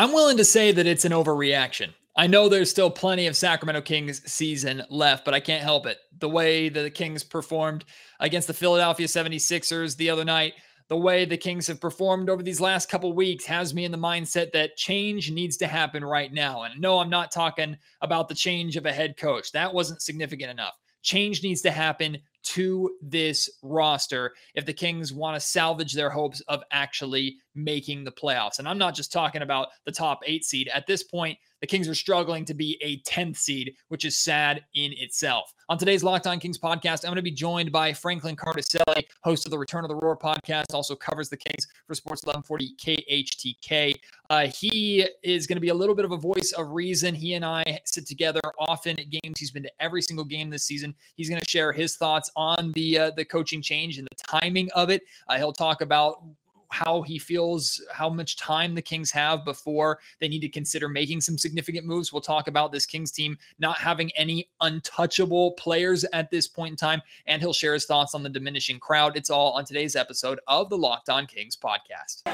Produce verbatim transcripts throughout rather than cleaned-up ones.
I'm willing to say that it's an overreaction. I know there's still plenty of Sacramento Kings season left, but I can't help it. The way that the Kings performed against the Philadelphia seventy-sixers the other night, the way the Kings have performed over these last couple weeks has me in the mindset that change needs to happen right now. And no, I'm not talking about the change of a head coach. That wasn't significant enough. Change needs to happen to this roster if the Kings want to salvage their hopes of actually making the playoffs. And I'm not just talking about the top eight seed. At this point, the Kings are struggling to be a tenth seed, which is sad in itself. On today's Locked on Kings podcast, I'm going to be joined by Franklin Cartoscelli, host of the Return of the Roar podcast, also covers the Kings for Sports eleven forty K H T K. Uh, he is going to be a little bit of a voice of reason. He and I sit together often at games. He's been to every single game this season. He's going to share his thoughts on the uh, the coaching change and the timing of it. Uh, he'll talk about how he feels, how much time the Kings have before they need to consider making some significant moves. We'll talk about this Kings team not having any untouchable players at this point in time, and he'll share his thoughts on the diminishing crowd. It's all on today's episode of the Locked on Kings podcast.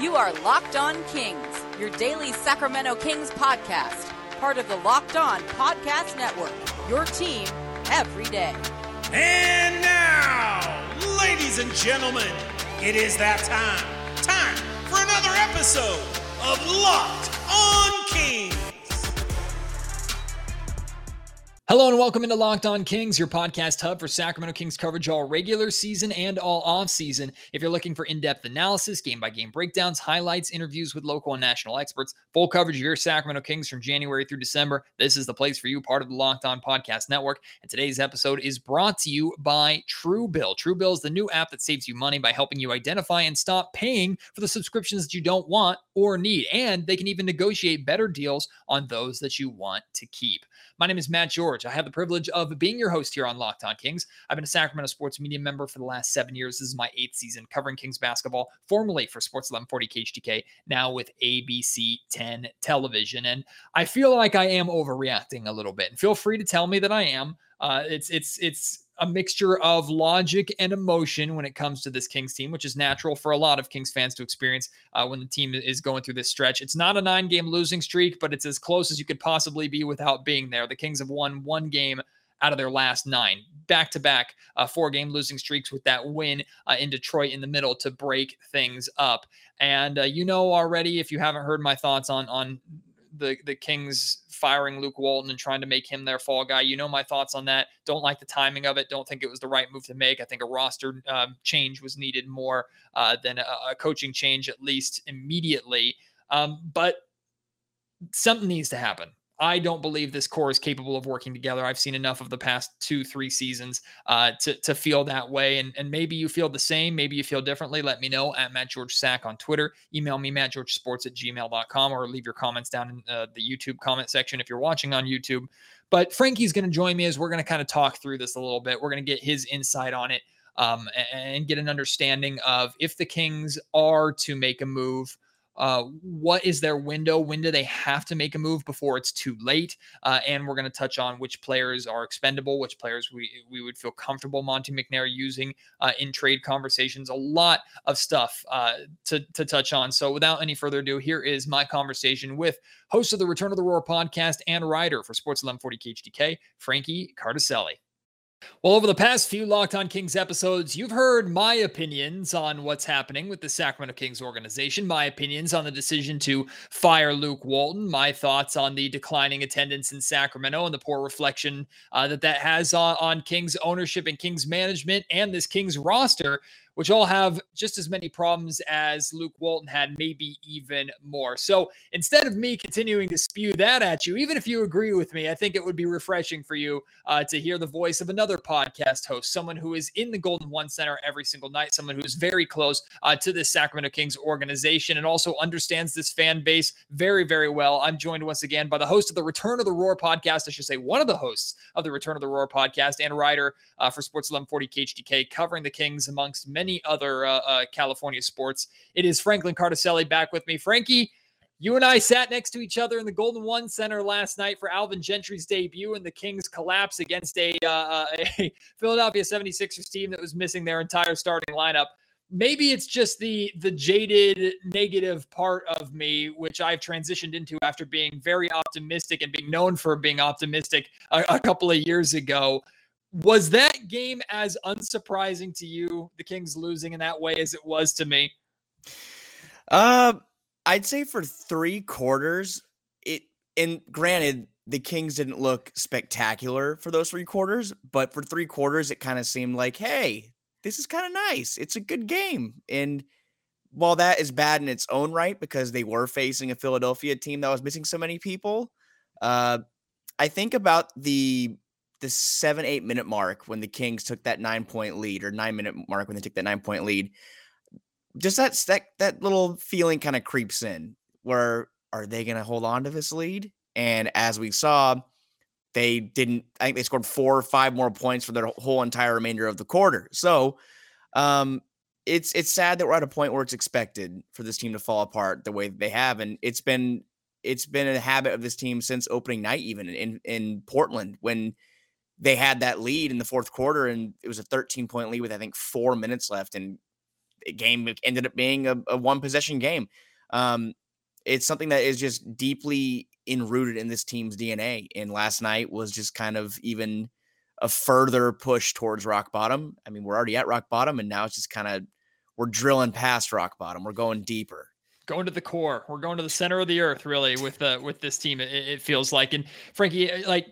You are Locked on Kings, your daily Sacramento Kings podcast, part of the Locked on Podcast Network, your team every day. And now, ladies and gentlemen, it is that time. Time for another episode of Locked on Kings. Hello and welcome into Locked on Kings, your podcast hub for Sacramento Kings coverage all regular season and all off season. If you're looking for in-depth analysis, game-by-game breakdowns, highlights, interviews with local and national experts, full coverage of your Sacramento Kings from January through December, this is the place for you, part of the Locked on Podcast Network. And today's episode is brought to you by Truebill. Truebill is the new app that saves you money by helping you identify and stop paying for the subscriptions that you don't want or need. And they can even negotiate better deals on those that you want to keep. My name is Matt George. I have the privilege of being your host here on Locked on Kings. I've been a Sacramento sports media member for the last seven years. This is my eighth season covering Kings basketball, formerly for Sports eleven forty K H T K, now with A B C ten television. And I feel like I am overreacting a little bit. And feel free to tell me that I am. Uh, it's it's it's a mixture of logic and emotion when it comes to this Kings team, which is natural for a lot of Kings fans to experience uh, when the team is going through this stretch. It's not a nine-game losing streak, but it's as close as you could possibly be without being there. The Kings have won one game out of their last nine, back-to-back uh, four-game losing streaks with that win uh, in Detroit in the middle to break things up. And uh, you know already, if you haven't heard my thoughts on on the the Kings firing Luke Walton and trying to make him their fall guy. You know my thoughts on that. Don't like the timing of it. Don't think it was the right move to make. I think a roster um, change was needed more uh, than a, a coaching change, at least immediately. Um, but something needs to happen. I don't believe this core is capable of working together. I've seen enough of the past two, three seasons uh, to, to feel that way. And, and maybe you feel the same. Maybe you feel differently. Let me know at Matt George Sack on Twitter. Email me, mattgeorgesports at gmail dot com, or leave your comments down in uh, the YouTube comment section if you're watching on YouTube. But Frankie's going to join me as we're going to kind of talk through this a little bit. We're going to get his insight on it um, and, and get an understanding of if the Kings are to make a move, Uh, what is their window? When do they have to make a move before it's too late? Uh, and we're going to touch on which players are expendable, which players we we would feel comfortable Monty McNair using uh, in trade conversations. A lot of stuff uh, to, to touch on. So without any further ado, here is my conversation with host of the Return of the Roar podcast and writer for Sports eleven forty K H T K, Frankie Cartoscelli. Well, over the past few Locked on Kings episodes, you've heard my opinions on what's happening with the Sacramento Kings organization, my opinions on the decision to fire Luke Walton, my thoughts on the declining attendance in Sacramento and the poor reflection uh, that that has on, on Kings ownership and Kings management and this Kings roster, which all have just as many problems as Luke Walton had, maybe even more. So instead of me continuing to spew that at you, even if you agree with me, I think it would be refreshing for you uh, to hear the voice of another podcast host, someone who is in the Golden One Center every single night, someone who's very close uh, to the Sacramento Kings organization and also understands this fan base very, very well. I'm joined once again by the host of the Return of the Roar podcast. I should say one of the hosts of the Return of the Roar podcast and writer uh, for Sports eleven forty K H T K, covering the Kings amongst many other uh, uh, California sports. It is Franklin Cartoscelli back with me. Frankie, You and I sat next to each other in the Golden One Center last night for Alvin Gentry's debut and the Kings' collapse against a, uh, a Philadelphia seventy-sixers team that was missing their entire starting lineup. Maybe it's just the the jaded negative part of me, which I've transitioned into after being very optimistic and being known for being optimistic a, a couple of years ago. Was that game as unsurprising to you, the Kings losing in that way, as it was to me? Uh, I'd say for three quarters, it, and granted, the Kings didn't look spectacular for those three quarters, but for three quarters, it kind of seemed like, hey, this is kind of nice. It's a good game. And while that is bad in its own right, because they were facing a Philadelphia team that was missing so many people, uh, I think about the the seven, eight minute mark when the Kings took that nine point lead, or nine minute mark when they took that nine point lead, just that, that, that little feeling kind of creeps in where, are they going to hold on to this lead? And as we saw, they didn't. I think they scored four or five more points for their whole entire remainder of the quarter. So um, it's it's sad that we're at a point where it's expected for this team to fall apart the way that they have, and it's been it's been a habit of this team since opening night, even in in Portland when they had that lead in the fourth quarter, and it was a thirteen point lead with I think four minutes left, and the game ended up being a, a one possession game. Um, it's something that is just deeply enrooted in this team's D N A. And last night was just kind of even a further push towards rock bottom. I mean, we're already at rock bottom, and now it's just kind of, we're drilling past rock bottom. We're going deeper. Going to the core. We're going to the center of the earth, really, with uh, with this team, it, it feels like. And Frankie, like,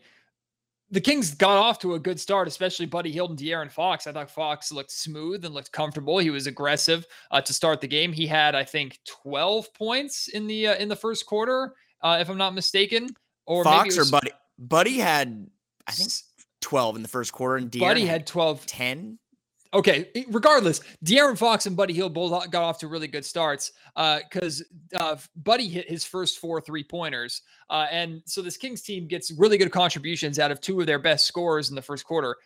the Kings got off to a good start, especially Buddy Hield and De'Aaron Fox. I thought Fox looked smooth and looked comfortable. He was aggressive uh, to start the game. He had, I think, twelve points in the uh, in the first quarter, Uh, if I'm not mistaken, or Fox maybe it was, or Buddy. Buddy had, I think, twelve in the first quarter, and De'Aaron Buddy had twelve, ten. Okay, regardless, De'Aaron Fox and Buddy Hield both got off to really good starts because uh, uh, Buddy hit his first four three-pointers. Uh, and so this Kings team gets really good contributions out of two of their best scorers in the first quarter,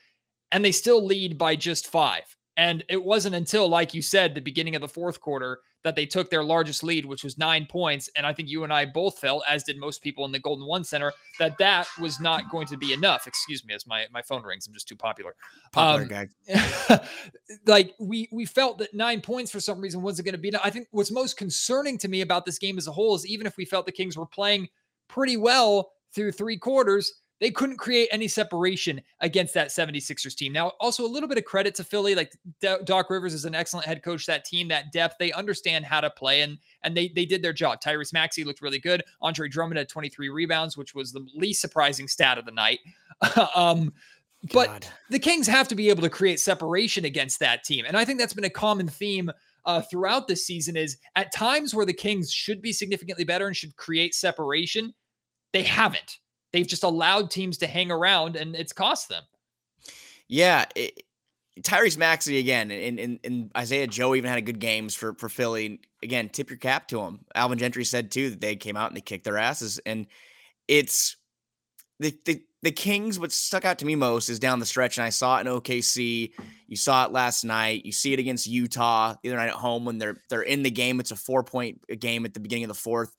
and they still lead by just five. And it wasn't until, like you said, the beginning of the fourth quarter that they took their largest lead, which was nine points. And I think you and I both felt, as did most people in the Golden One Center, that that was not going to be enough. Excuse me, as my, my phone rings. I'm just too popular. Popular um, guy. Like, we we felt that nine points for some reason wasn't going to be enough. I think what's most concerning to me about this game as a whole is even if we felt the Kings were playing pretty well through three quarters, they couldn't create any separation against that seventy-sixers team. Now, also a little bit of credit to Philly. Like, Doc Rivers is an excellent head coach. That team, that depth, they understand how to play, and and they they did their job. Tyrese Maxey looked really good. Andre Drummond had twenty-three rebounds, which was the least surprising stat of the night. um, but God. The Kings have to be able to create separation against that team. And I think that's been a common theme Uh, throughout this season is at times where the Kings should be significantly better and should create separation, they haven't. They've just allowed teams to hang around, and it's cost them. Yeah. It, Tyrese Maxey again, and, and, and Isaiah Joe even had a good games for, for Philly. Again, tip your cap to them. Alvin Gentry said too, that they came out and they kicked their asses, and it's the, the, the Kings. What stuck out to me most is down the stretch. And I saw it in O K C. You saw it last night. You see it against Utah the other night at home when they're, they're in the game. It's a four point game at the beginning of the fourth.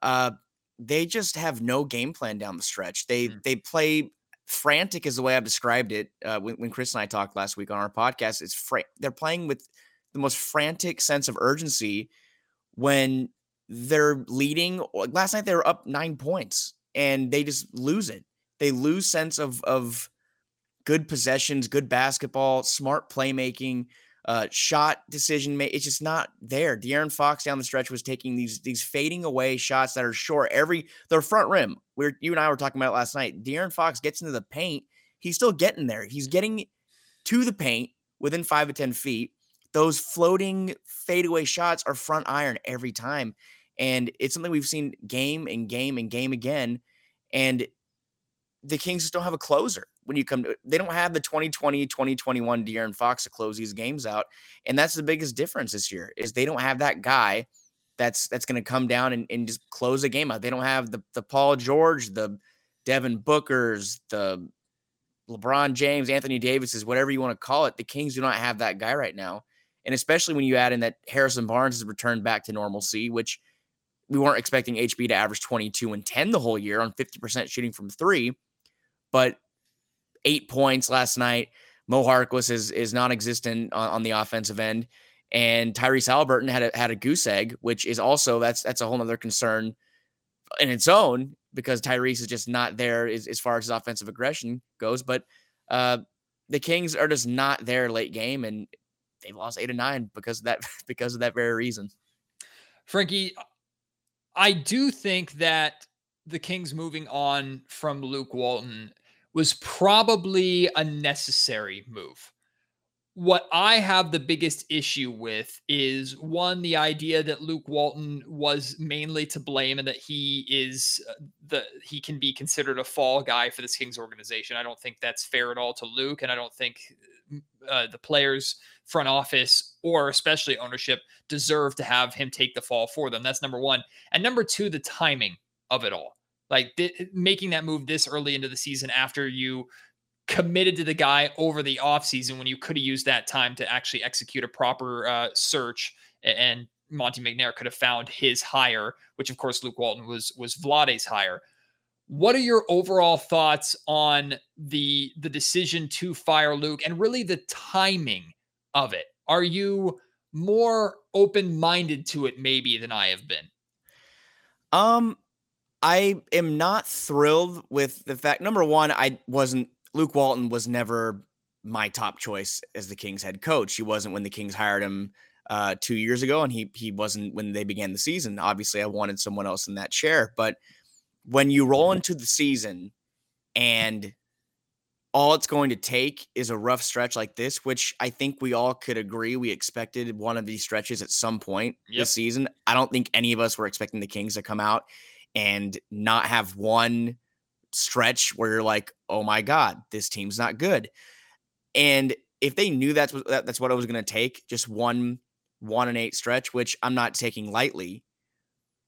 Uh, They just have no game plan down the stretch. They mm. they play frantic is the way I've described it. Uh, when, when Chris and I talked last week on our podcast, it's fra- they're playing with the most frantic sense of urgency when they're leading. Last night they were up nine points and they just lose it. They lose sense of of good possessions, good basketball, smart playmaking, uh, shot decision made. It's just not there. De'Aaron Fox down the stretch was taking these, these fading away shots that are short. Every their front rim where you and I were talking about it last night, De'Aaron Fox gets into the paint. He's still getting there. He's getting to the paint within five to ten feet. Those floating fadeaway shots are front iron every time. And it's something we've seen game and game and game again. And the Kings just don't have a closer. When you come to it, they don't have the twenty twenty, twenty twenty-one De'Aaron Fox to close these games out. And that's the biggest difference this year is they don't have that guy that's, that's going to come down and, and just close a game out. They don't have the, the Paul George, the Devin Bookers, the LeBron James, Anthony Davises, whatever you want to call it. The Kings do not have that guy right now. And especially when you add in that Harrison Barnes has returned back to normalcy, which we weren't expecting H B to average twenty-two and ten the whole year on fifty percent shooting from three, but eight points last night. Mo Harkless is, is non-existent on, on the offensive end. And Tyrese Haliburton had a, had a goose egg, which is also, that's, that's a whole nother concern in its own, because Tyrese is just not there as, as far as his offensive aggression goes. But uh, the Kings are just not there late game, and they've lost eight and nine because of that, because of that very reason. Frankie, I do think that the Kings moving on from Luke Walton was probably a necessary move. What I have the biggest issue with is, one, the idea that Luke Walton was mainly to blame and that he is the, he can be considered a fall guy for this Kings organization. I don't think that's fair at all to Luke. And I don't think uh, the players, front office, or especially ownership deserve to have him take the fall for them. That's number one. And number two, the timing of it all, like th- making that move this early into the season after you committed to the guy over the offseason, when you could have used that time to actually execute a proper uh, search, and Monty McNair could have found his hire, which of course Luke Walton was, was Vlade's hire. What are your overall thoughts on the, the decision to fire Luke and really the timing of it? Are you more open-minded to it maybe than I have been? Um, I am not thrilled with the fact, number one, I wasn't, Luke Walton was never my top choice as the Kings head coach. He wasn't when the Kings hired him uh, two years ago, and he he wasn't when they began the season. Obviously, I wanted someone else in that chair. But when you roll into the season and all it's going to take is a rough stretch like this, which I think we all could agree we expected one of these stretches at some point yep. this season. I don't think any of us were expecting the Kings to come out and not have one stretch where you're like, oh my God, this team's not good. And if they knew that's what, that, that's what I was going to take, just one, one and eight stretch, which I'm not taking lightly,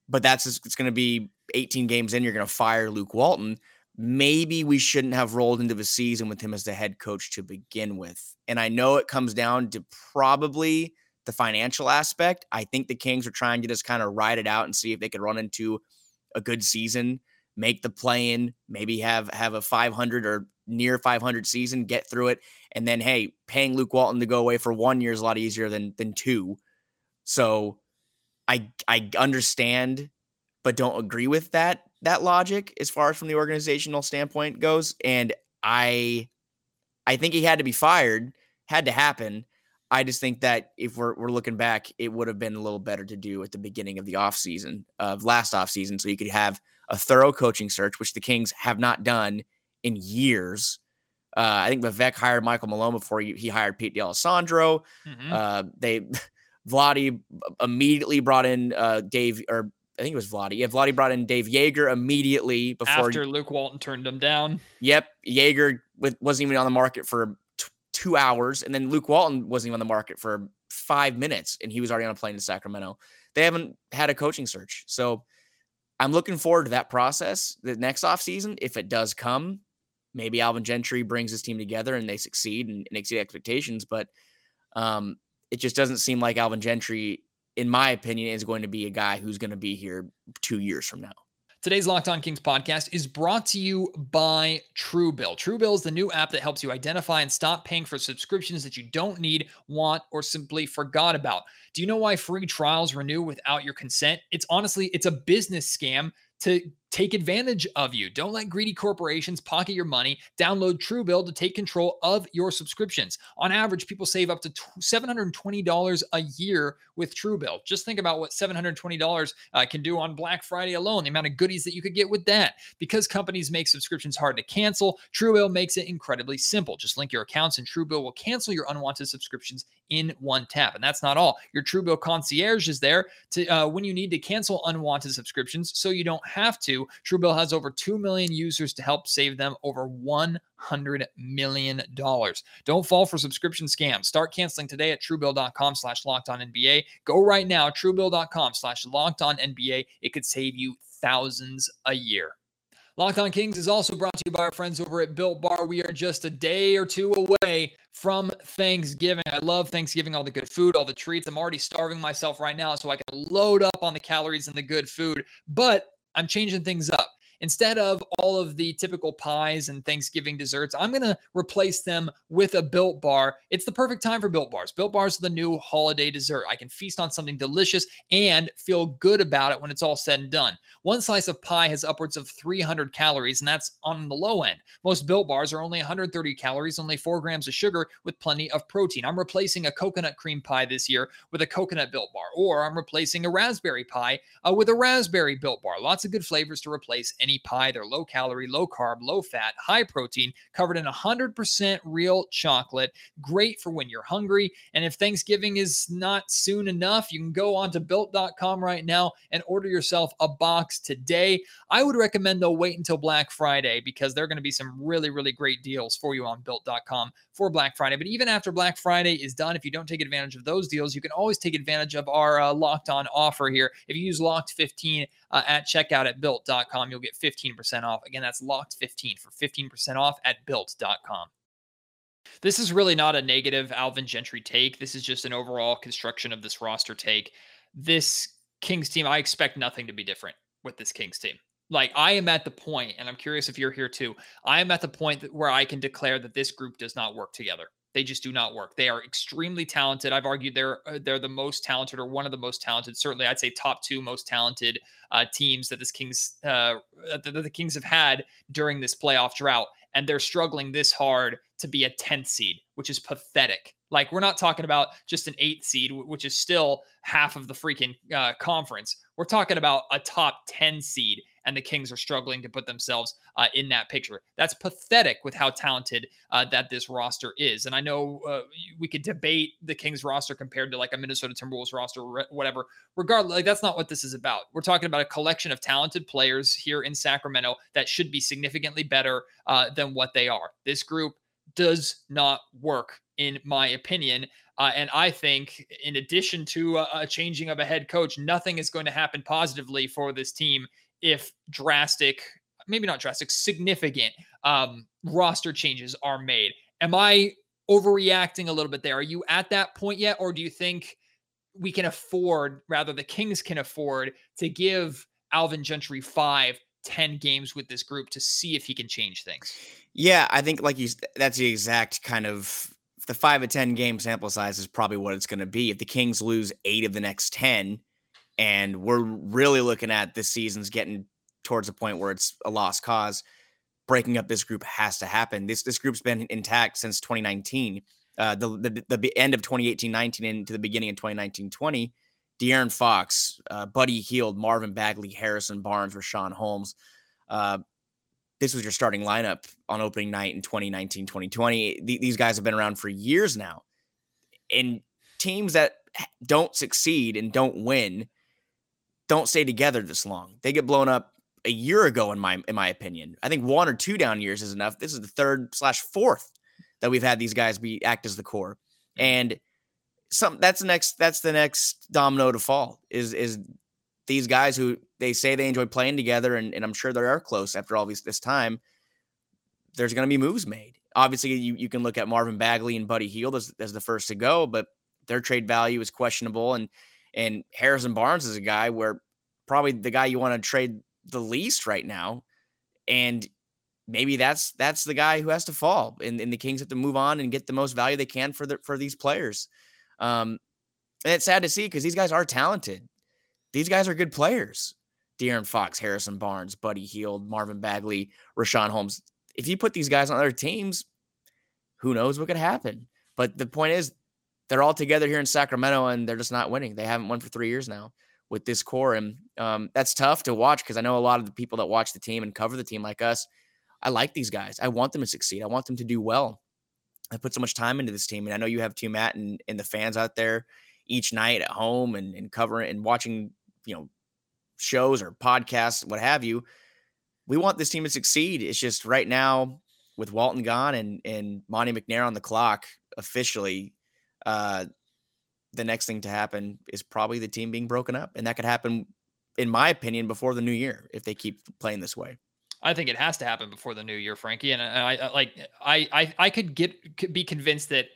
but that's, just, it's going to be eighteen games in, you're going to fire Luke Walton. Maybe we shouldn't have rolled into the season with him as the head coach to begin with. And I know it comes down to probably the financial aspect. I think the Kings are trying to just kind of ride it out and see if they could run into a good season, make the play-in, maybe have, have a five hundred or near five hundred season, get through it. And then, hey, paying Luke Walton to go away for one year is a lot easier than, than two. So I, I understand, but don't agree with that, that logic as far as from the organizational standpoint goes. And I, I think he had to be fired, had to happen. I just think that if we're, we're looking back, it would have been a little better to do at the beginning of the offseason, of last offseason, so you could have a thorough coaching search, which the Kings have not done in years. Uh, I think Vivek hired Michael Malone before he, he hired Pete D'Alessandro. Mm-hmm. Uh, they, Vlade immediately brought in uh, Dave, or I think it was Vlade. Yeah, Vlade brought in Dave Yeager immediately before. After Luke Walton turned him down. Yep. Yeager with, wasn't even on the market for t- two hours. And then Luke Walton wasn't even on the market for five minutes, and he was already on a plane to Sacramento. They haven't had a coaching search. So I'm looking forward to that process. The next offseason, if it does come, maybe Alvin Gentry brings his team together and they succeed and, and exceed expectations. But um, it just doesn't seem like Alvin Gentry, in my opinion, is going to be a guy who's going to be here two years from now. Today's Locked On Kings podcast is brought to you by Truebill. Truebill is the new app that helps you identify and stop paying for subscriptions that you don't need, want, or simply forgot about. Do you know why free trials renew without your consent? It's honestly, it's a business scam to take advantage of you. Don't let greedy corporations pocket your money. Download Truebill to take control of your subscriptions. On average, people save up to seven hundred twenty dollars a year with Truebill. Just think about what seven hundred twenty dollars uh, can do on Black Friday alone, the amount of goodies that you could get with that. Because companies make subscriptions hard to cancel, Truebill makes it incredibly simple. Just link your accounts and Truebill will cancel your unwanted subscriptions in one tap. And that's not all. Your Truebill concierge is there to uh, when you need to cancel unwanted subscriptions so you don't have to. Truebill has over two million users to help save them over one hundred million dollars. Don't fall for subscription scams. Start canceling today at Truebill.com slash locked on NBA. Go right now, Truebill.com slash locked on NBA. It could save you thousands a year. Locked on Kings is also brought to you by our friends over at Built Bar. We are just a day or two away from Thanksgiving. I love Thanksgiving, all the good food, all the treats. I'm already starving myself right now, so I can load up on the calories and the good food, but I'm changing things up. Instead of all of the typical pies and Thanksgiving desserts, I'm going to replace them with a Built Bar. It's the perfect time for Built Bars. Built Bars are the new holiday dessert. I can feast on something delicious and feel good about it when it's all said and done. One slice of pie has upwards of three hundred calories, and that's on the low end. Most Built Bars are only one hundred thirty calories, only four grams of sugar with plenty of protein. I'm replacing a coconut cream pie this year with a coconut Built Bar, or I'm replacing a raspberry pie uh, with a raspberry Built Bar. Lots of good flavors to replace any pie. They're low calorie, low carb, low fat, high protein, covered in one hundred percent real chocolate. Great for when you're hungry. And if Thanksgiving is not soon enough, you can go on to built dot com right now and order yourself a box today. I would recommend though, wait until Black Friday, because there are going to be some really, really great deals for you on built dot com for Black Friday. But even after Black Friday is done, if you don't take advantage of those deals, you can always take advantage of our uh, locked on offer here. If you use locked fifteen uh, at checkout at built dot com, you'll get fifteen percent off. Again, that's locked fifteen for fifteen percent off at built dot com. This is really not a negative Alvin Gentry take. This is just an overall construction of this roster take. This Kings team, I expect nothing to be different with this Kings team. Like, I am at the point, and I'm curious if you're here too, I am at the point that where I can declare that this group does not work together. They just do not work. They are extremely talented. I've argued they're they're the most talented, or one of the most talented. Certainly, I'd say top two most talented uh, teams that this Kings uh, that the Kings have had during this playoff drought. And they're struggling this hard to be a tenth seed, which is pathetic. Like, we're not talking about just an eighth seed, which is still half of the freaking uh, conference. We're talking about a top ten seed, and the Kings are struggling to put themselves uh, in that picture. That's pathetic with how talented uh, that this roster is. And I know uh, we could debate the Kings roster compared to like a Minnesota Timberwolves roster or whatever. Regardless, like, that's not what this is about. We're talking about a collection of talented players here in Sacramento that should be significantly better uh, than what they are. This group does not work, in my opinion. Uh, and I think in addition to a, a changing of a head coach, nothing is going to happen positively for this team if drastic, maybe not drastic, significant um, roster changes are made. Am I overreacting a little bit there? Are you at that point yet? Or do you think we can afford, rather the Kings can afford, to give Alvin Gentry five, ten games with this group to see if he can change things? Yeah, I think like you, that's the exact kind of, the five or ten game sample size is probably what it's going to be. If the Kings lose eight of the next ten, and we're really looking at this season's getting towards a point where it's a lost cause, breaking up this group has to happen. This this group's been intact since twenty nineteen, uh, the, the the end of twenty eighteen nineteen into the beginning of twenty nineteen twenty. De'Aaron Fox, uh, Buddy Hield, Marvin Bagley, Harrison Barnes, Rashawn Holmes. Uh, this was your starting lineup on opening night in twenty nineteen twenty twenty. Th- these guys have been around for years now. And teams that don't succeed and don't win don't stay together this long. They get blown up a year ago, in my in my opinion. I think one or two down years is enough. This is the third slash fourth that we've had these guys be act as the core, and some that's the next that's the next domino to fall is is these guys who they say they enjoy playing together, and, and I'm sure they are close after all these this time. There's going to be moves made. Obviously, you you can look at Marvin Bagley and Buddy Hield as, as the first to go, but their trade value is questionable, and. And Harrison Barnes is a guy where probably the guy you want to trade the least right now. And maybe that's that's the guy who has to fall. And, and the Kings have to move on and get the most value they can for the, for these players. Um, and it's sad to see because these guys are talented. These guys are good players. De'Aaron Fox, Harrison Barnes, Buddy Hield, Marvin Bagley, Rashawn Holmes. If you put these guys on other teams, who knows what could happen. But the point is, they're all together here in Sacramento, and they're just not winning. They haven't won for three years now with this core, and um, that's tough to watch because I know a lot of the people that watch the team and cover the team like us, I like these guys. I want them to succeed. I want them to do well. I put so much time into this team, and I know you have too, Matt, and, and the fans out there each night at home and, and covering and watching, you know, shows or podcasts, what have you. We want this team to succeed. It's just right now with Walton gone and and Monty McNair on the clock officially, Uh, the next thing to happen is probably the team being broken up. And that could happen, in my opinion, before the new year if they keep playing this way. I think it has to happen before the new year, Frankie. And I, I like I, I I could get could be convinced that,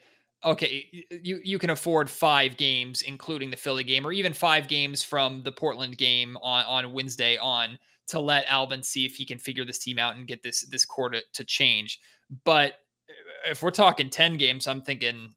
okay, you you can afford five games, including the Philly game, or even five games from the Portland game on, on Wednesday on, to let Alvin see if he can figure this team out and get this this core to, to change. But if we're talking ten games, I'm thinking,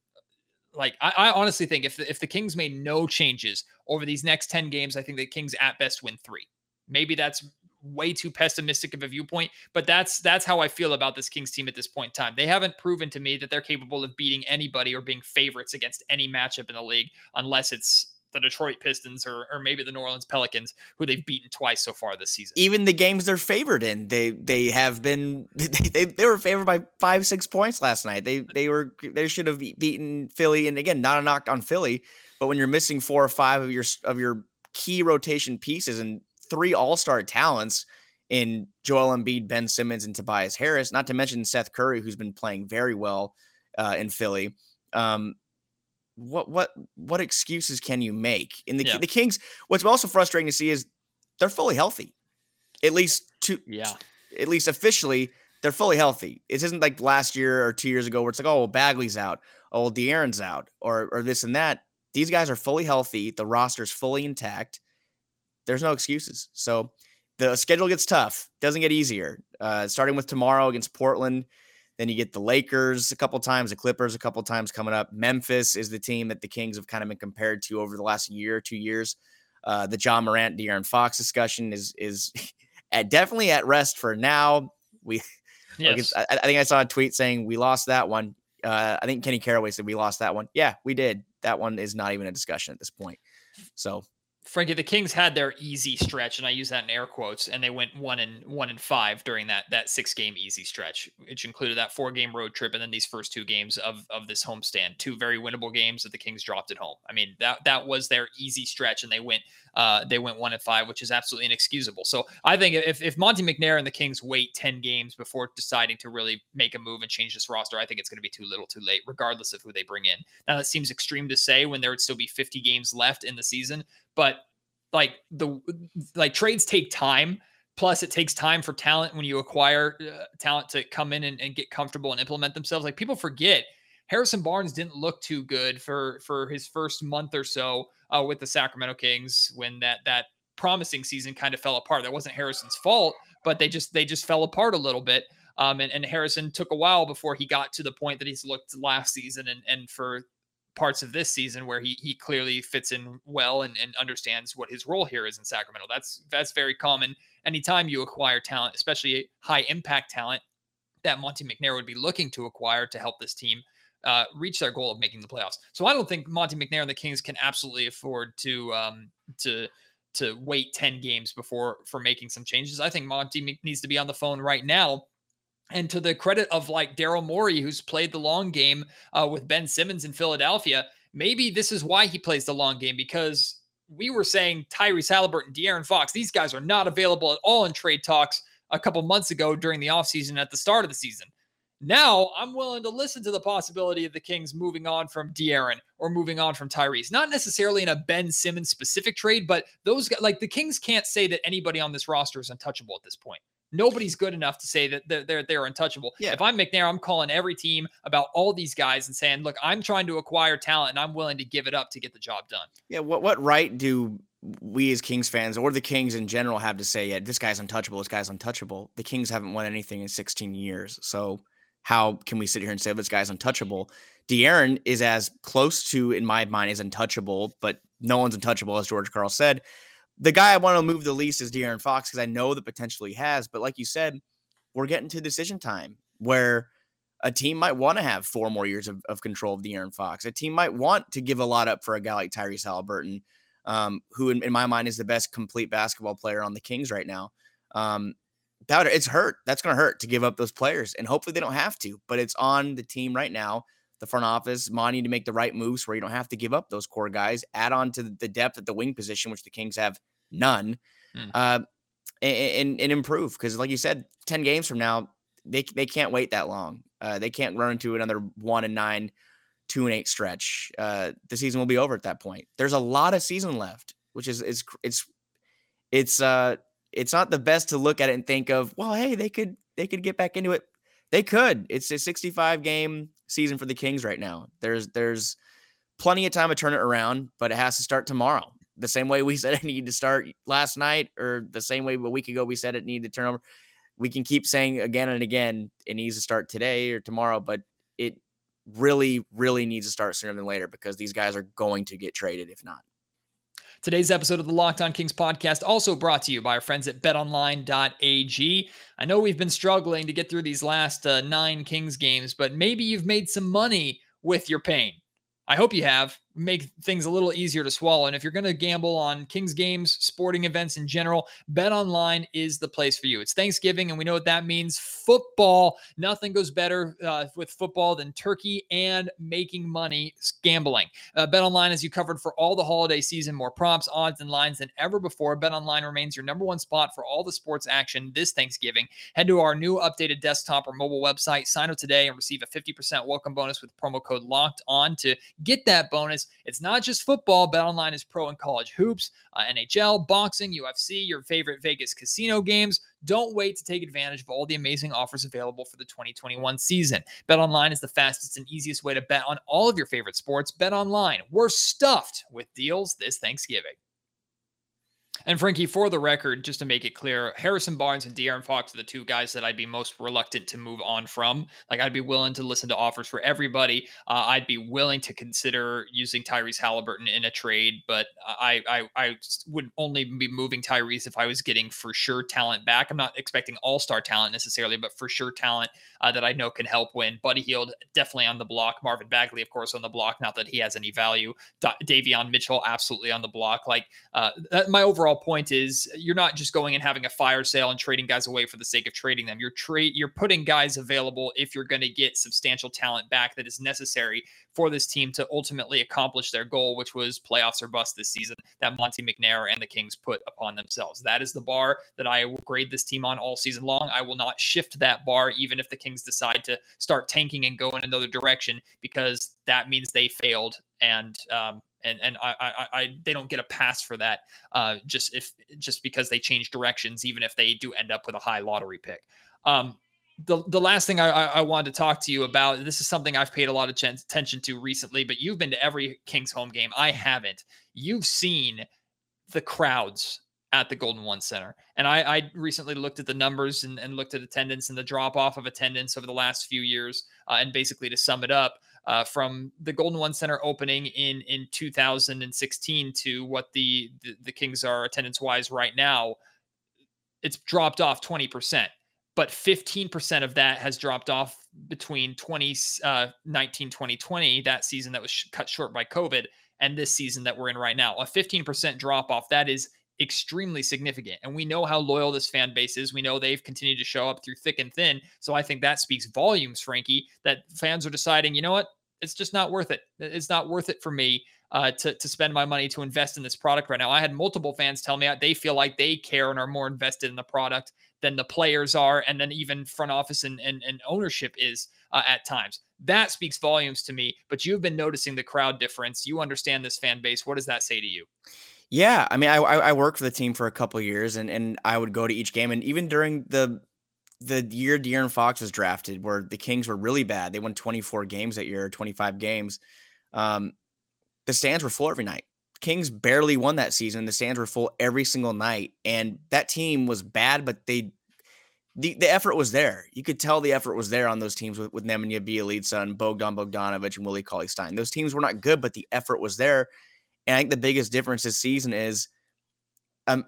like, I, I honestly think if the, if the Kings made no changes over these next ten games, I think the Kings at best win three. Maybe that's way too pessimistic of a viewpoint, but that's that's how I feel about this Kings team at this point in time. They haven't proven to me that they're capable of beating anybody or being favorites against any matchup in the league, unless it's the Detroit Pistons or or maybe the New Orleans Pelicans, who they've beaten twice so far this season. Even the games they're favored in, they they have been they they were favored by five, six points last night. They they were they should have beaten Philly, and again, not a knock on Philly, but when you're missing four or five of your of your key rotation pieces and three all-star talents in Joel Embiid, Ben Simmons, and Tobias Harris, not to mention Seth Curry, who's been playing very well uh, in Philly. Um, what what what excuses can you make? In the yeah. the Kings, what's also frustrating to see is they're fully healthy, at least two. Yeah, at least officially, they're fully healthy. It isn't like last year or two years ago where it's like, oh, well, Bagley's out, oh, well, De'Aaron's out, or or this and that. These guys are fully healthy. The roster's fully intact. There's no excuses. So the schedule gets tough. Doesn't get easier. Uh, starting with tomorrow against Portland. Then you get the Lakers a couple times, the Clippers a couple times coming up. Memphis is the team that the Kings have kind of been compared to over the last year, two years. Uh, the John Morant, De'Aaron Fox discussion is is at, definitely at rest for now. We, yes. I, I think I saw a tweet saying we lost that one. Uh, I think Kenny Caraway said we lost that one. Yeah, we did. That one is not even a discussion at this point. So, Frankie, the Kings had their easy stretch, and I use that in air quotes, and they went one and one and five during that that six game easy stretch, which included that four game road trip and then these first two games of of this homestand, two very winnable games that the Kings dropped at home. I mean, that that was their easy stretch, and they went uh, they went one and five, which is absolutely inexcusable. So I think if if Monty McNair and the Kings wait ten games before deciding to really make a move and change this roster, I think it's going to be too little, too late, regardless of who they bring in. Now that seems extreme to say when there would still be fifty games left in the season. But like the like trades take time. Plus, it takes time for talent when you acquire uh, talent to come in and, and get comfortable and implement themselves. Like, people forget Harrison Barnes didn't look too good for for his first month or so uh, with the Sacramento Kings when that that promising season kind of fell apart. That wasn't Harrison's fault, but they just they just fell apart a little bit. Um, and, and Harrison took a while before he got to the point that he's looked last season and and for. parts of this season where he he clearly fits in well and, and understands what his role here is in Sacramento. That's that's very common. Anytime you acquire talent, especially high impact talent that Monty McNair would be looking to acquire to help this team uh, reach their goal of making the playoffs. So I don't think Monty McNair and the Kings can absolutely afford to um, to to wait ten games before for making some changes. I think Monty needs to be on the phone right now. And to the credit of like Daryl Morey, who's played the long game uh, with Ben Simmons in Philadelphia, maybe this is why he plays the long game, because we were saying Tyrese Haliburton, De'Aaron Fox, these guys are not available at all in trade talks a couple months ago during the offseason at the start of the season. Now I'm willing to listen to the possibility of the Kings moving on from De'Aaron or moving on from Tyrese, not necessarily in a Ben Simmons specific trade, but those guys, like the Kings can't say that anybody on this roster is untouchable at this point. Nobody's good enough to say that they're, they're, they're untouchable. Yeah. If I'm McNair, I'm calling every team about all these guys and saying, look, I'm trying to acquire talent and I'm willing to give it up to get the job done. Yeah. What, what right do we as Kings fans or the Kings in general have to say, yeah, this guy's untouchable. This guy's untouchable. The Kings haven't won anything in sixteen years. So how can we sit here and say this guy's untouchable? De'Aaron is as close to, in my mind, is untouchable, but no one's untouchable, as George Karl said. The guy I want to move the least is De'Aaron Fox because I know the potential he has. But like you said, we're getting to decision time where a team might want to have four more years of, of control of De'Aaron Fox. A team might want to give a lot up for a guy like Tyrese Haliburton, um, who in, in my mind is the best complete basketball player on the Kings right now. Um, that it's hurt. That's going to hurt to give up those players. And hopefully they don't have to. But it's on the team right now, the front office, Monty, to make the right moves where you don't have to give up those core guys, add on to the depth at the wing position, which the Kings have none, mm. uh, and, and improve. Because like you said, ten games from now, they they can't wait that long. Uh, they can't run into another one and nine, two and eight stretch. Uh, the season will be over at that point. There's a lot of season left, which is, it's, it's, it's, uh, it's not the best to look at it and think of, well, hey, they could they could get back into it. They could. It's a sixty-five game season for the Kings right now. There's there's plenty of time to turn it around, but it has to start tomorrow. The same way we said it needed to start last night, or the same way a week ago we said it needed to turn over. We can keep saying again and again it needs to start today or tomorrow, but it really, really needs to start sooner than later because these guys are going to get traded if not. Today's episode of the Locked On Kings podcast also brought to you by our friends at bet online dot a g. I know we've been struggling to get through these last uh, nine Kings games, but maybe you've made some money with your pain. I hope you have. Make things a little easier to swallow. And if you're going to gamble on Kings games, sporting events in general, BetOnline is the place for you. It's Thanksgiving, and we know what that means. Football. Nothing goes better uh, with football than turkey and making money gambling. Uh, BetOnline is you covered for all the holiday season. More props, odds, and lines than ever before. BetOnline remains your number one spot for all the sports action this Thanksgiving. Head to our new updated desktop or mobile website. Sign up today and receive a fifty percent welcome bonus with promo code LOCKEDON to get that bonus. It's not just football. BetOnline is pro and college hoops, uh, N H L, boxing, U F C, your favorite Vegas casino games. Don't wait to take advantage of all the amazing offers available for the twenty twenty-one season. BetOnline is the fastest and easiest way to bet on all of your favorite sports. BetOnline, we're stuffed with deals this Thanksgiving. And Frankie, for the record, just to make it clear, Harrison Barnes and De'Aaron Fox are the two guys that I'd be most reluctant to move on from. Like, I'd be willing to listen to offers for everybody. Uh, I'd be willing to consider using Tyrese Haliburton in a trade, but I, I I would only be moving Tyrese if I was getting for sure talent back. I'm not expecting all-star talent necessarily, but for sure talent uh, that I know can help win. Buddy Hield, definitely on the block. Marvin Bagley, of course, on the block. Not that he has any value. Da- Davion Mitchell, absolutely on the block. Like, uh, that, my overall point is you're not just going and having a fire sale and trading guys away for the sake of trading them. You're trade you're putting guys available if you're going to get substantial talent back that is necessary for this team to ultimately accomplish their goal, which was playoffs or bust this season that Monty McNair and the Kings put upon themselves. That is the bar that I will grade this team on all season long. I will not shift that bar even if the Kings decide to start tanking and go in another direction, because that means they failed, and um And and I, I I they don't get a pass for that uh, just if just because they change directions, even if they do end up with a high lottery pick. Um, the the last thing I, I wanted to talk to you about, this is something I've paid a lot of ch- attention to recently, but you've been to every Kings home game. I haven't. You've seen the crowds at the Golden One Center. And I, I recently looked at the numbers and, and looked at attendance and the drop-off of attendance over the last few years. Uh, and basically to sum it up, uh, from the Golden One Center opening in, in two thousand sixteen to what the, the, the Kings are attendance-wise right now, it's dropped off twenty percent. But fifteen percent of that has dropped off between twenty nineteen twenty twenty, that season that was sh- cut short by COVID, and this season that we're in right now. A fifteen percent drop-off, that is extremely significant. And we know how loyal this fan base is. We know they've continued to show up through thick and thin. So I think that speaks volumes, Frankie, that fans are deciding, you know what? It's just not worth it. It's not worth it for me uh, to, to spend my money to invest in this product right now. I had multiple fans tell me they feel like they care and are more invested in the product than the players are, and then even front office and, and, and ownership is uh, at times. That speaks volumes to me, but you've been noticing the crowd difference. You understand this fan base. What does that say to you? Yeah, I mean, I I worked for the team for a couple of years, and, and I would go to each game. And even during the the year De'Aaron Fox was drafted, where the Kings were really bad, they won twenty-four games that year, twenty-five games. Um, the stands were full every night. Kings barely won that season. The stands were full every single night, and that team was bad, but they the the effort was there. You could tell the effort was there on those teams with with Nemanja Bjelica and Bogdan Bogdanovic and Willie Cauley-Stein. Those teams were not good, but the effort was there. And I think the biggest difference this season is, um,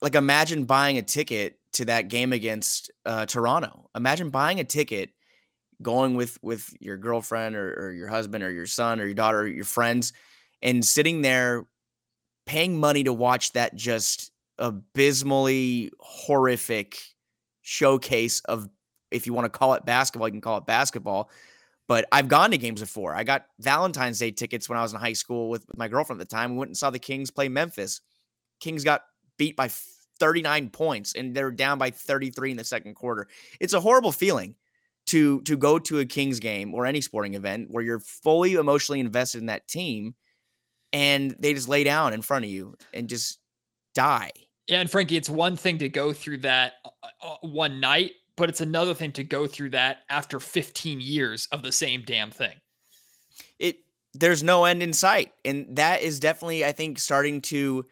like, imagine buying a ticket to that game against uh, Toronto. Imagine buying a ticket, going with with your girlfriend or, or your husband or your son or your daughter or your friends, and sitting there paying money to watch that just abysmally horrific showcase of, if you want to call it basketball, you can call it basketball. But I've gone to games before. I got Valentine's Day tickets when I was in high school with my girlfriend at the time. We went and saw the Kings play Memphis. Kings got beat by thirty-nine points, and they were down by thirty-three in the second quarter. It's a horrible feeling to, to go to a Kings game or any sporting event where you're fully emotionally invested in that team, and they just lay down in front of you and just die. Yeah, and Frankie, it's one thing to go through that one night, but it's another thing to go through that after fifteen years of the same damn thing. It there's no end in sight. And that is definitely, I think, starting to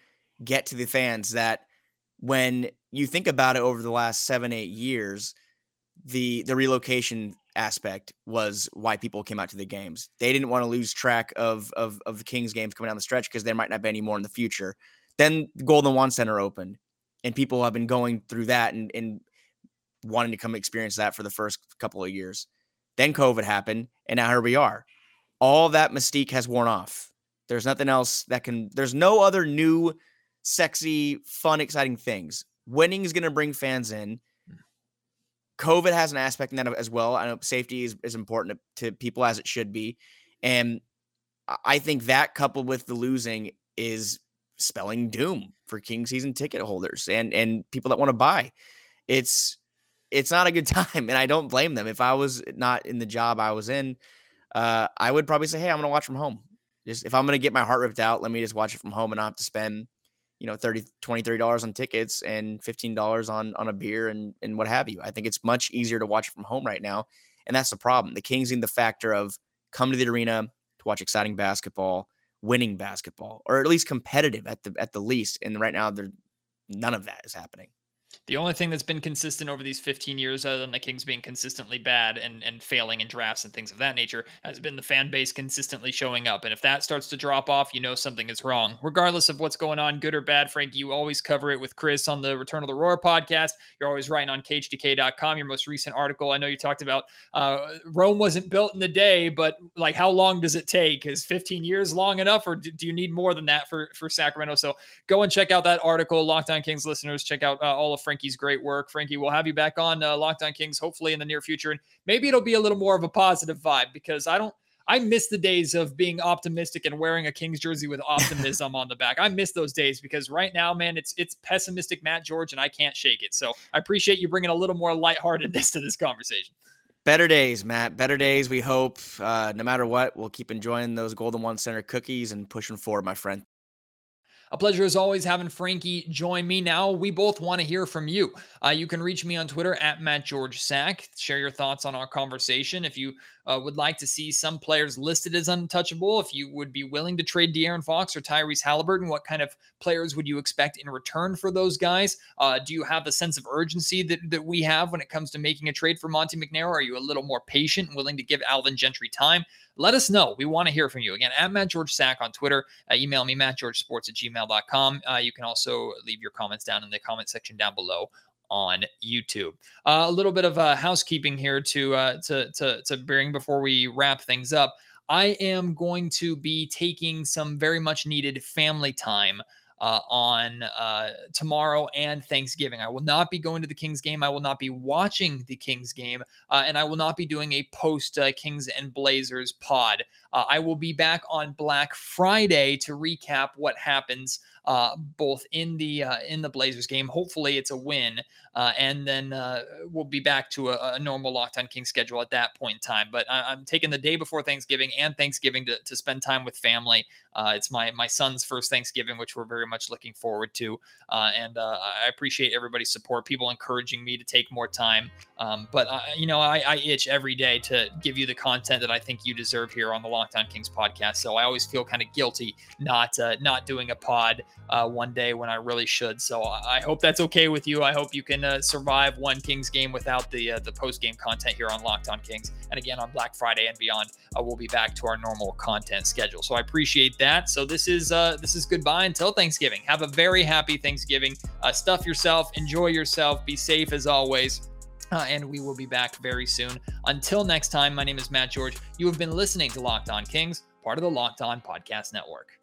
get to the fans that when you think about it over the last seven, eight years, the the relocation aspect was why people came out to the games. They didn't want to lose track of of, of the Kings games coming down the stretch because there might not be any more in the future. Then the Golden One Center opened, and people have been going through that and, and wanting to come experience that for the first couple of years. Then COVID happened, and now here we are. All that mystique has worn off. There's nothing else that can – there's no other new, sexy, fun, exciting things. Winning is going to bring fans in. COVID has an aspect in that as well. I know safety is, is important to, to people as it should be. And I think that coupled with the losing is – spelling doom for King season ticket holders and and people that want to buy. It's it's not a good time, and I don't blame them. If I was not in the job I was in, uh, I would probably say, hey, I'm going to watch from home. Just if I'm going to get my heart ripped out, let me just watch it from home and not have to spend, you know, thirty, twenty, thirty dollars on tickets and fifteen dollars on on a beer and and what have you. I think it's much easier to watch it from home right now, and that's the problem. The Kings need the factor of come to the arena to watch exciting basketball, winning basketball, or at least competitive at the at the least. And right now, there none of that is happening. The only thing that's been consistent over these fifteen years, other than the Kings being consistently bad and and failing in drafts and things of that nature, has been the fan base consistently showing up. And if that starts to drop off, you know something is wrong. Regardless of what's going on, good or bad, Frank, you always cover it with Chris on the Return of the Roar podcast. You're always writing on K H T K dot com. Your most recent article, I know you talked about uh, Rome wasn't built in a day, but like how long does it take? Is fifteen years long enough, or do, do you need more than that for, for Sacramento? So go and check out that article. Locked On Kings listeners, check out uh, all of Frankie's great work. Frankie, we'll have you back on uh, Locked On Kings hopefully in the near future, and maybe it'll be a little more of a positive vibe, because I don't I miss the days of being optimistic and wearing a Kings jersey with optimism on the back. I miss those days, because right now, man, it's it's pessimistic Matt George, and I can't shake it. So I appreciate you bringing a little more lightheartedness to this conversation. Better days, Matt. Better days, we hope. Uh, no matter what, we'll keep enjoying those Golden One Center cookies and pushing forward, my friend. A pleasure as always having Frankie join me. Now, we both want to hear from you. Uh, you can reach me on Twitter at Matt George Sack. Share your thoughts on our conversation. If you uh, would like to see some players listed as untouchable, if you would be willing to trade De'Aaron Fox or Tyrese Haliburton, what kind of players would you expect in return for those guys? Uh, do you have the sense of urgency that, that we have when it comes to making a trade for Monty McNair? Or are you a little more patient and willing to give Alvin Gentry time? Let us know. We want to hear from you. Again, at Matt George Sack on Twitter. Uh, email me, mattgeorgesports at gmail dot com. Uh, you can also leave your comments down in the comment section down below on YouTube. Uh, a little bit of uh, housekeeping here to, uh, to, to, to bring before we wrap things up. I am going to be taking some very much needed family time Uh, on uh, tomorrow and Thanksgiving. I will not be going to the Kings game. I will not be watching the Kings game. Uh, and I will not be doing a post uh, Kings and Blazers pod. Uh, I will be back on Black Friday to recap what happens uh, both in the uh, in the Blazers game. Hopefully it's a win. Uh, and then uh, we'll be back to a, a normal Locked On Kings schedule at that point in time. But I, I'm taking the day before Thanksgiving and Thanksgiving to, to spend time with family. Uh, it's my my son's first Thanksgiving, which we're very much looking forward to. Uh, and uh, I appreciate everybody's support, people encouraging me to take more time. Um, but, I, you know, I, I itch every day to give you the content that I think you deserve here on the Locked On Kings podcast. So I always feel kind of guilty not uh, not doing a pod uh, one day when I really should. So I hope that's okay with you. I hope you can Uh, survive one Kings game without the uh, the post-game content here on Locked On Kings. And again, on Black Friday and beyond, uh, we'll be back to our normal content schedule. So I appreciate that. So this is uh, this is goodbye until Thanksgiving. Have a very happy Thanksgiving. Uh, stuff yourself. Enjoy yourself. Be safe as always. Uh, and we will be back very soon. Until next time, my name is Matt George. You have been listening to Locked On Kings, part of the Locked On Podcast Network.